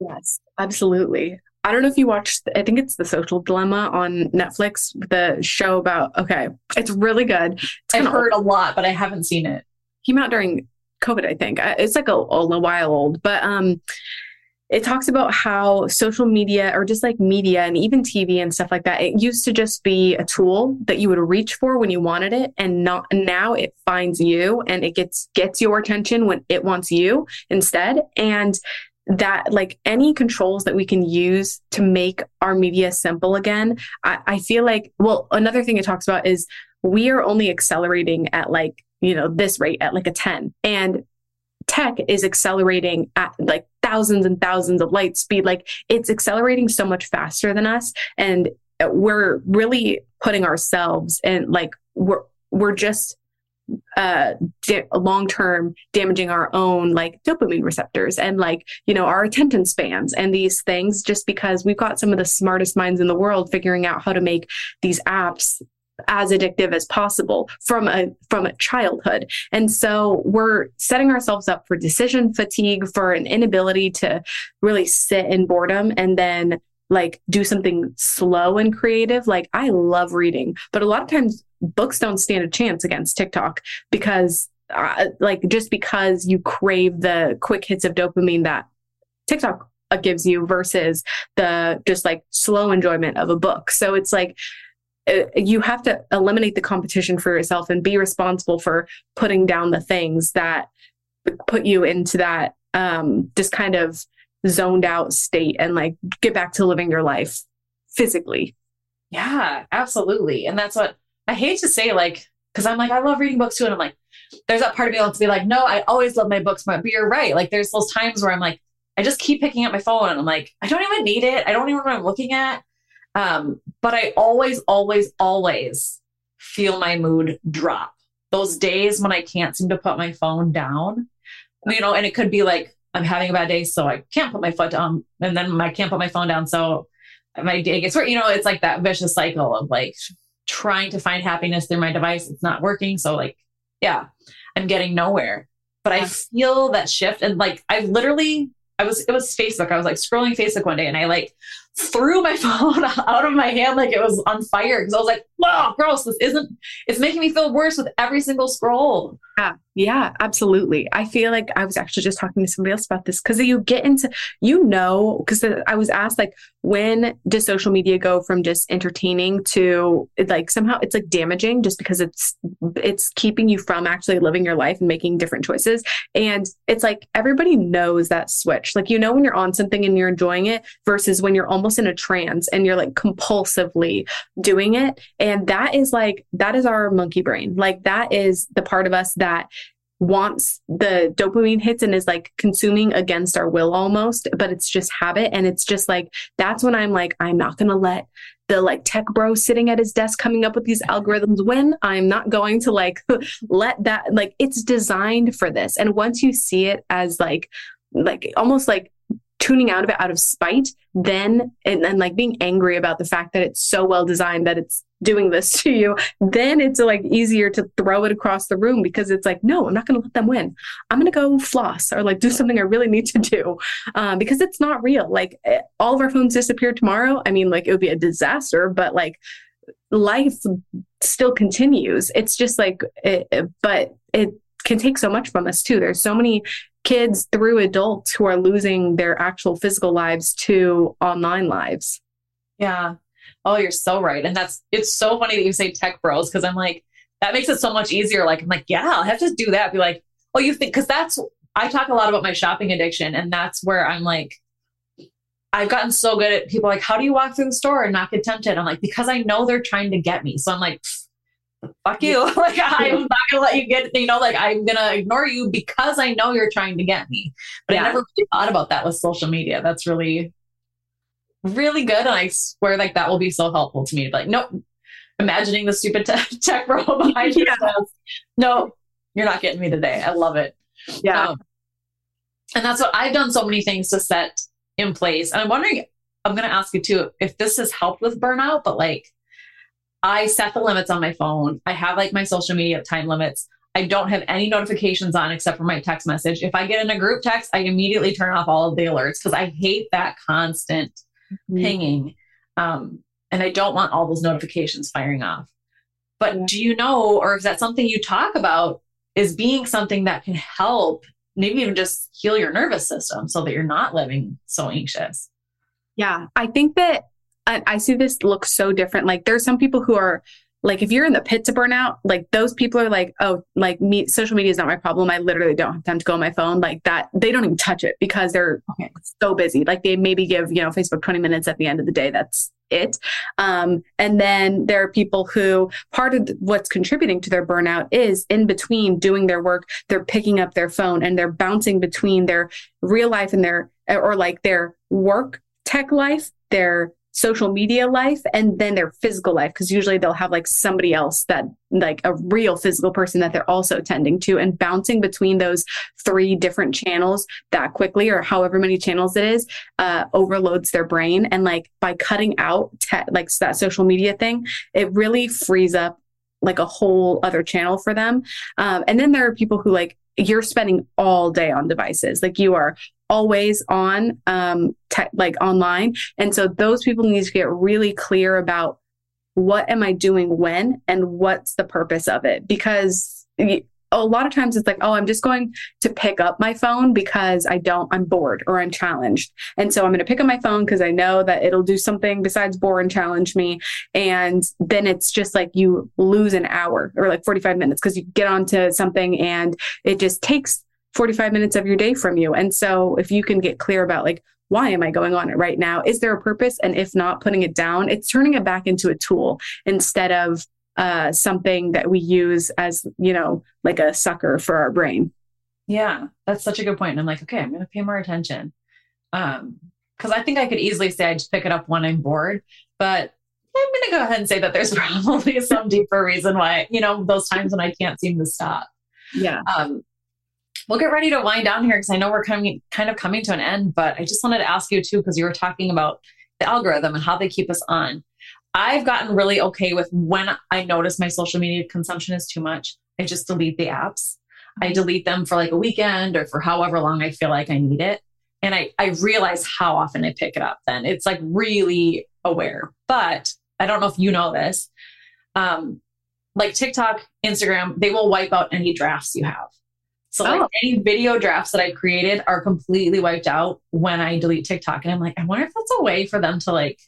Yes, absolutely. I don't know if you watched, I think it's The Social Dilemma on Netflix, the show about, okay, it's really good. I've heard a lot, but I haven't seen it. Came out during COVID, I think. It's like a while old, but it talks about how social media, or just like media and even TV and stuff like that, it used to just be a tool that you would reach for when you wanted it, and not now it finds you and it gets your attention when it wants you instead. And that, like, any controls that we can use to make our media simple again, I feel like, well, another thing it talks about is we are only accelerating at like, you know, this rate at like a 10, and tech is accelerating at like thousands and thousands of light speed. Like, it's accelerating so much faster than us. And we're really putting ourselves in, like, we're just long-term damaging our own, like, dopamine receptors and, like, you know, our attention spans and these things, just because we've got some of the smartest minds in the world figuring out how to make these apps as addictive as possible from a childhood. And so we're setting ourselves up for decision fatigue, for an inability to really sit in boredom and then, like, do something slow and creative. Like, I love reading, but a lot of times books don't stand a chance against TikTok because just because you crave the quick hits of dopamine that TikTok gives you versus the just like slow enjoyment of a book. So it's like, you have to eliminate the competition for yourself and be responsible for putting down the things that put you into that just kind of zoned out state, and, like, get back to living your life physically. Yeah, absolutely. And that's what I hate to say, like, because I'm like, I love reading books too. And I'm like, there's that part of me wants to be like, no, I always love my books, but you're right. Like, there's those times where I'm like, I just keep picking up my phone and I'm like, I don't even need it. I don't even know what I'm looking at. But I always feel my mood drop those days when I can't seem to put my phone down, you know, and it could be like, I'm having a bad day, so I can't put my foot down, and then I can't put my phone down, so my day gets worse. You know, it's like that vicious cycle of, like, trying to find happiness through my device. It's not working. So, like, yeah, I'm getting nowhere, but I feel that shift. And, like, it was Facebook. I was like scrolling Facebook one day and I, like, threw my phone out of my hand like it was on fire, because I was like, wow, gross. It's making me feel worse with every single scroll. Yeah, absolutely. I feel like I was actually just talking to somebody else about this, because you get into, you know, because I was asked, like, when does social media go from just entertaining to, like, somehow it's like damaging, just because it's keeping you from actually living your life and making different choices. And it's like, everybody knows that switch. Like, you know, when you're on something and you're enjoying it versus when you're almost in a trance and you're, like, compulsively doing it. And that is our monkey brain. Like, that is the part of us that wants the dopamine hits and is, like, consuming against our will almost, but it's just habit. And it's just like, that's when I'm like, I'm not going to let the, like, tech bro sitting at his desk coming up with these algorithms win. I'm not going to, like, let that, like, it's designed for this. And once you see it as like almost like tuning out of it out of spite, then, and like being angry about the fact that it's so well designed that it's doing this to you, then it's, like, easier to throw it across the room, because it's like, no, I'm not going to let them win. I'm going to go floss or, like, do something I really need to do, because it's not real. Like, all of our phones disappear tomorrow. I mean, like, it would be a disaster, but, like, life still continues. It's just like, but it can take so much from us too. There's so many kids through adults who are losing their actual physical lives to online lives. Yeah. Oh, you're so right. And it's so funny that you say tech bros, because I'm like, that makes it so much easier. Like, I'm like, yeah, I'll have to do that. Be like, oh, you think, because I talk a lot about my shopping addiction, and that's where I'm like, I've gotten so good at people like, how do you walk through the store and not get tempted? I'm like, because I know they're trying to get me. So I'm like, fuck you. Like, I'm not gonna let you get, you know, like, I'm gonna ignore you because I know you're trying to get me. But yeah. I never really thought about that with social media. That's really, really good. And I swear, like, that will be so helpful to me. Like, nope, imagining the stupid tech bro behind you. Yeah. No, you're not getting me today. I love it. Yeah. And that's what I've done, so many things to set in place. And I'm wondering, I'm going to ask you too, if this has helped with burnout, but, like, I set the limits on my phone. I have, like, my social media time limits. I don't have any notifications on except for my text message. If I get in a group text, I immediately turn off all of the alerts, because I hate that constant pinging. And I don't want all those notifications firing off. But do you know, or is that something you talk about is being something that can help maybe even just heal your nervous system so that you're not living so anxious. Yeah. I think that I see this look so different. Like there's some people who are like, if you're in the pit to burnout, like those people are like, oh, like me, social media is not my problem. I literally don't have time to go on my phone like that. They don't even touch it because they're so busy. Like they maybe give, you know, Facebook 20 minutes at the end of the day. That's it. And then there are people who part of what's contributing to their burnout is in between doing their work, they're picking up their phone and they're bouncing between their real life and their work tech life, their social media life, and then their physical life. Cause usually they'll have like somebody else that like a real physical person that they're also tending to, and bouncing between those three different channels that quickly, or however many channels it is, overloads their brain. And like by cutting out like that social media thing, it really frees up like a whole other channel for them. And then there are people who like, you're spending all day on devices. Like you are always on, like online. And so those people need to get really clear about what am I doing when, and what's the purpose of it? Because a lot of times it's like, oh, I'm just going to pick up my phone because I'm bored or I'm challenged. And so I'm going to pick up my phone because I know that it'll do something besides bore and challenge me. And then it's just like you lose an hour or like 45 minutes because you get onto something and it just takes 45 minutes of your day from you. And so if you can get clear about like, why am I going on it right now? Is there a purpose? And if not, putting it down, it's turning it back into a tool instead of something that we use as, you know, like a sucker for our brain. Yeah, that's such a good point. And I'm like, okay, I'm going to pay more attention. Cause I think I could easily say I just pick it up when I'm bored, but I'm going to go ahead and say that there's probably some deeper reason why, you know, those times when I can't seem to stop. Yeah. We'll get ready to wind down here because I know we're kind of coming to an end, but I just wanted to ask you too, because you were talking about the algorithm and how they keep us on. I've gotten really okay with when I notice my social media consumption is too much, I just delete the apps. I delete them for like a weekend or for however long I feel like I need it. And I realize how often I pick it up then. It's like really aware, but I don't know if you know this. Like TikTok, Instagram, they will wipe out any drafts you have. So like any video drafts that I created are completely wiped out when I delete TikTok. And I'm like, I wonder if that's a way for them to like,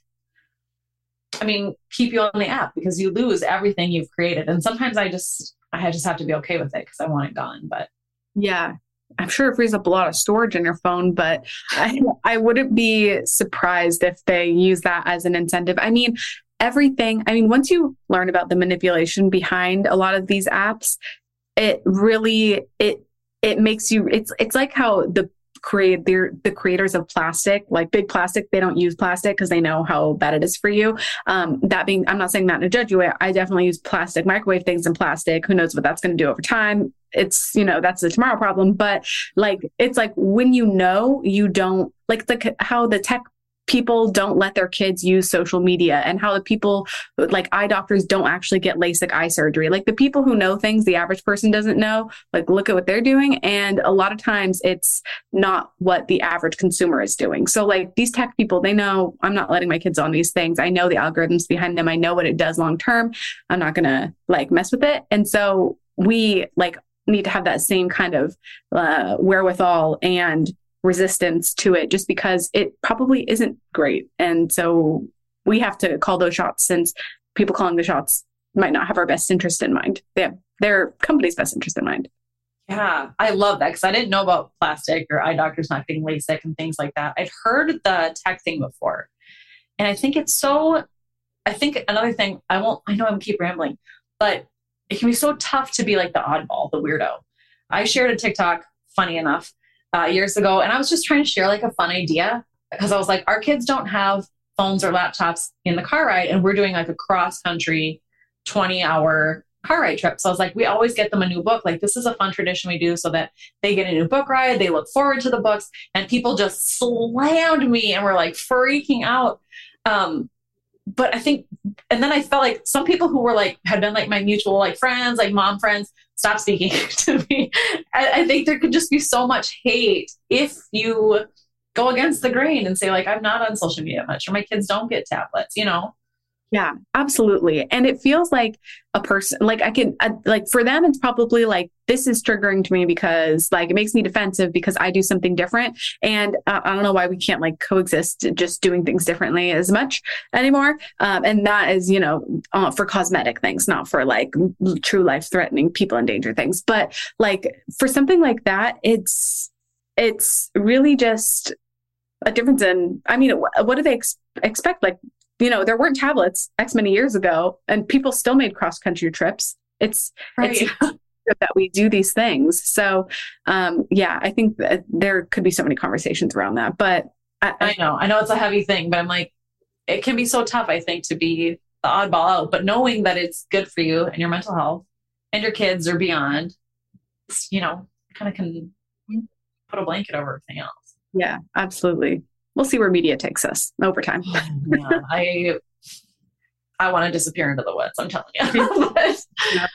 I mean, keep you on the app, because you lose everything you've created. And sometimes I just have to be okay with it because I want it gone. But yeah, I'm sure it frees up a lot of storage in your phone, but I wouldn't be surprised if they use that as an incentive. I mean, everything. I mean, once you learn about the manipulation behind a lot of these apps, it makes you, it's like how the creators of plastic, like big plastic, they don't use plastic because they know how bad it is for you. That being, I'm not saying that in a judgy way. I definitely use plastic, microwave things in plastic. Who knows what that's going to do over time. It's, you know, that's the tomorrow problem. But like, it's like when you know, you don't like how the tech people don't let their kids use social media, and how the people like eye doctors don't actually get LASIK eye surgery. Like the people who know things the average person doesn't know, like look at what they're doing. And a lot of times it's not what the average consumer is doing. So like these tech people, they know I'm not letting my kids on these things. I know the algorithms behind them. I know what it does long-term. I'm not going to like mess with it. And so we like need to have that same kind of wherewithal and resistance to it, just because it probably isn't great. And so we have to call those shots, since people calling the shots might not have our best interest in mind. They have their company's best interest in mind. Yeah. I love that, because I didn't know about plastic or eye doctors not getting LASIK and things like that. I'd heard the tech thing before. And I think another thing, I know I'm keep rambling, but it can be so tough to be like the oddball, the weirdo. I shared a TikTok, funny enough, years ago. And I was just trying to share like a fun idea, because I was like, our kids don't have phones or laptops in the car ride. And we're doing like a cross country 20-hour car ride trip. So I was like, we always get them a new book. Like this is a fun tradition we do so that they get a new book ride. They look forward to the books. And people just slammed me and were like freaking out. But I think, and then I felt like some people who were like, had been like my mutual, like friends, like mom friends, stop speaking to me. I think there could just be so much hate if you go against the grain and say like, I'm not on social media much, or my kids don't get tablets, you know? Yeah, absolutely. And it feels like a person, like I for them, it's probably like, this is triggering to me because like, it makes me defensive because I do something different. And I don't know why we can't like coexist just doing things differently as much anymore. And that is, you know, for cosmetic things, not for like true life threatening people in danger things. But like for something like that, it's really just a difference in, I mean, what do they expect? Like, you know, there weren't tablets X many years ago and people still made cross-country trips. It's that we do these things. So, yeah, I think that there could be so many conversations around that, but I know it's a heavy thing, but I'm like, it can be so tough, I think, to be the oddball out, but knowing that it's good for you and your mental health and your kids or beyond, you know, kind of can put a blanket over everything else. Yeah, absolutely. We'll see where media takes us over time. Yeah, I want to disappear into the woods. I'm telling you.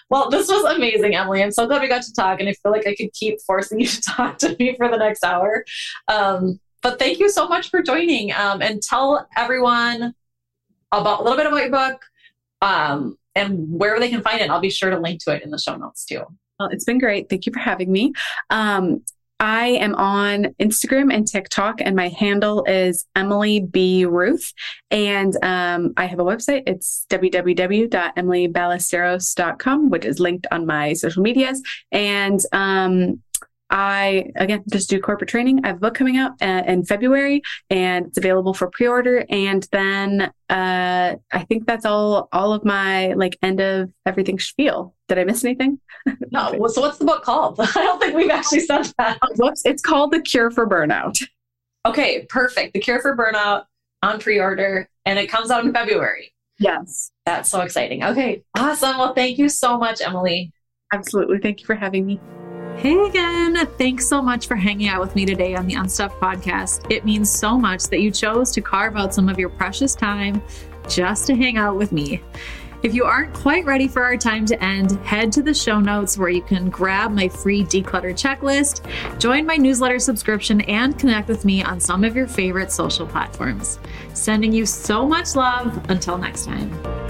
Well, this was amazing, Emily. I'm so glad we got to talk, and I feel like I could keep forcing you to talk to me for the next hour. But thank you so much for joining. And tell everyone a little bit about your book, and where they can find it. I'll be sure to link to it in the show notes too. Well, it's been great. Thank you for having me. I am on Instagram and TikTok, and my handle is Emily B. Ruth. And I have a website. It's www.emilyballesteros.com, which is linked on my social medias. And I, again, just do corporate training. I have a book coming out in February, and it's available for pre-order. And then I think that's all of my like end of everything spiel. Did I miss anything? No. Well, so what's the book called? I don't think we've actually said that. Whoops. It's called The Cure for Burnout. Okay, perfect. The Cure for Burnout on pre-order, and it comes out in February. Yes. That's so exciting. Okay. Awesome. Well, thank you so much, Emily. Absolutely. Thank you for having me. Hey again, thanks so much for hanging out with me today on the Unstuffed Podcast. It means so much that you chose to carve out some of your precious time just to hang out with me. If you aren't quite ready for our time to end, head to the show notes where you can grab my free declutter checklist, join my newsletter subscription, and connect with me on some of your favorite social platforms. Sending you so much love. Until next time.